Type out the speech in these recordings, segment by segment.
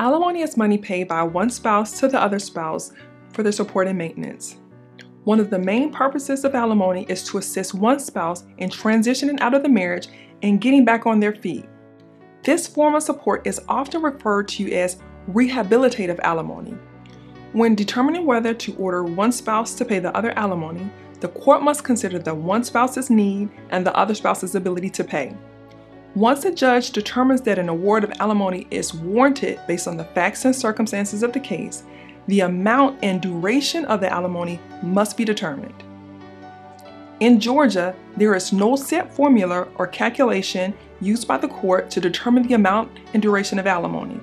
Alimony is money paid by one spouse to the other spouse for their support and maintenance. One of the main purposes of alimony is to assist one spouse in transitioning out of the marriage and getting back on their feet. This form of support is often referred to as rehabilitative alimony. When determining whether to order one spouse to pay the other alimony, the court must consider the one spouse's need and the other spouse's ability to pay. Once a judge determines that an award of alimony is warranted based on the facts and circumstances of the case, the amount and duration of the alimony must be determined. In Georgia, there is no set formula or calculation used by the court to determine the amount and duration of alimony.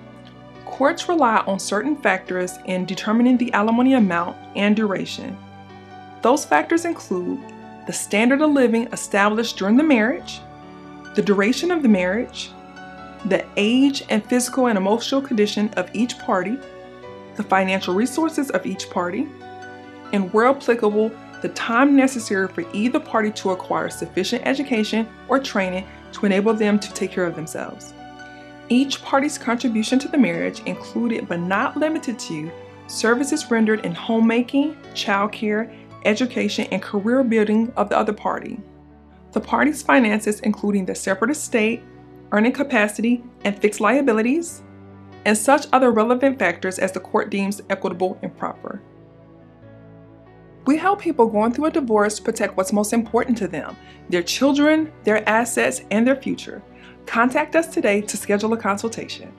Courts rely on certain factors in determining the alimony amount and duration. Those factors include the standard of living established during the marriage, the duration of the marriage, the age and physical and emotional condition of each party, the financial resources of each party, and where applicable, the time necessary for either party to acquire sufficient education or training to enable them to take care of themselves. Each party's contribution to the marriage included but not limited to services rendered in homemaking, childcare, education, and career building of the other party. The party's finances, including their separate estate, earning capacity, and fixed liabilities, and such other relevant factors as the court deems equitable and proper. We help people going through a divorce protect what's most important to them, their children, their assets, and their future. Contact us today to schedule a consultation.